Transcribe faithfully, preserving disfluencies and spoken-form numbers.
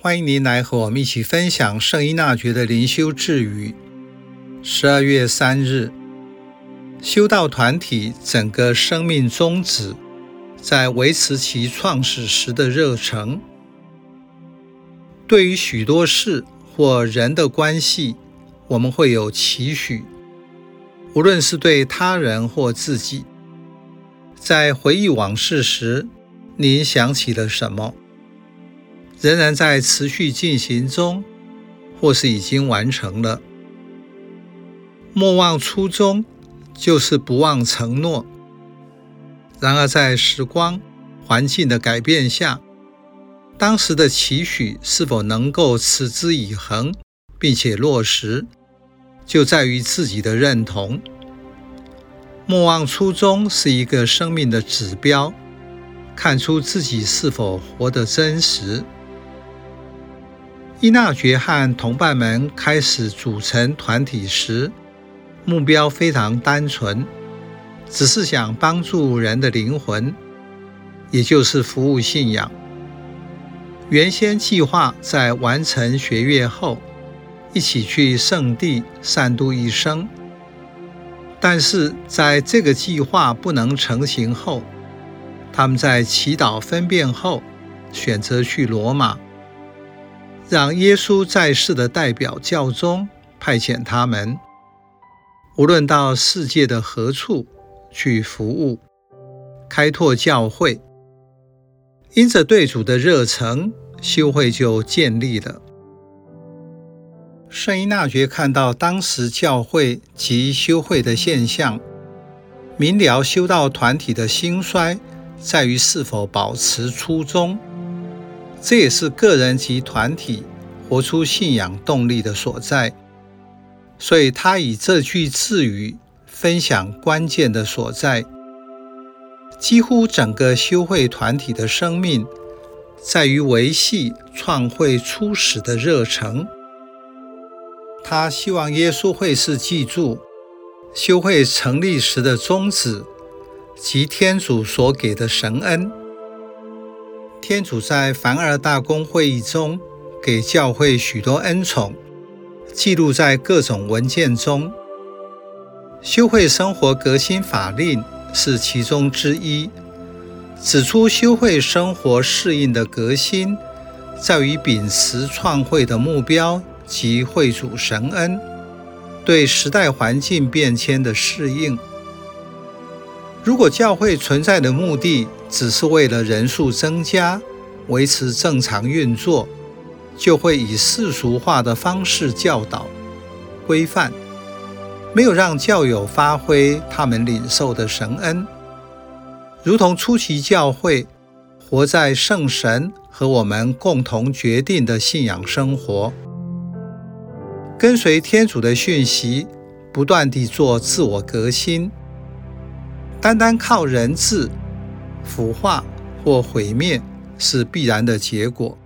欢迎您来和我们一起分享圣依纳爵的灵修智语。十二月三日，修道团体整个生命宗旨在维持其创始时的热忱。对于许多事或人的关系，我们会有期许，无论是对他人或自己。在回忆往事时，您想起了什么？仍然在持续进行中，或是已经完成了。莫忘初衷，就是不忘承诺。然而在时光、环境的改变下，当时的期许是否能够持之以恒，并且落实，就在于自己的认同。莫忘初衷是一个生命的指标，看出自己是否活得真实。依纳爵和同伴们开始组成团体时，目标非常单纯，只是想帮助人的灵魂，也就是服务信仰。原先计划在完成学业后，一起去圣地善度一生。但是在这个计划不能成行后，他们在祈祷分辨后，选择去罗马，让耶稣在世的代表教宗派遣他们，无论到世界的何处去服务，开拓教会。因着对主的热忱，修会就建立了。圣依纳爵看到当时教会及修会的现象，明了修道团体的兴衰在于是否保持初衷，这也是个人及团体活出信仰动力的所在。所以他以这句智语分享关键的所在。几乎整个修会团体的生命在于维系创会初始的热忱。他希望耶稣会士记住修会成立时的宗旨及天主所给的神恩。天主在梵二大公会议中给教会许多恩宠，记录在各种文件中。修会生活革新法令是其中之一，指出修会生活适应的革新在于秉持创会的目标及会主神恩对时代环境变迁的适应。如果教会存在的目的只是为了人数增加，维持正常运作，就会以世俗化的方式教导、规范，没有让教友发挥他们领受的神恩。如同初期教会活在圣神和我们共同决定的信仰生活，跟随天主的讯息，不断地做自我革新。单单靠人治、腐化或毁灭是必然的结果。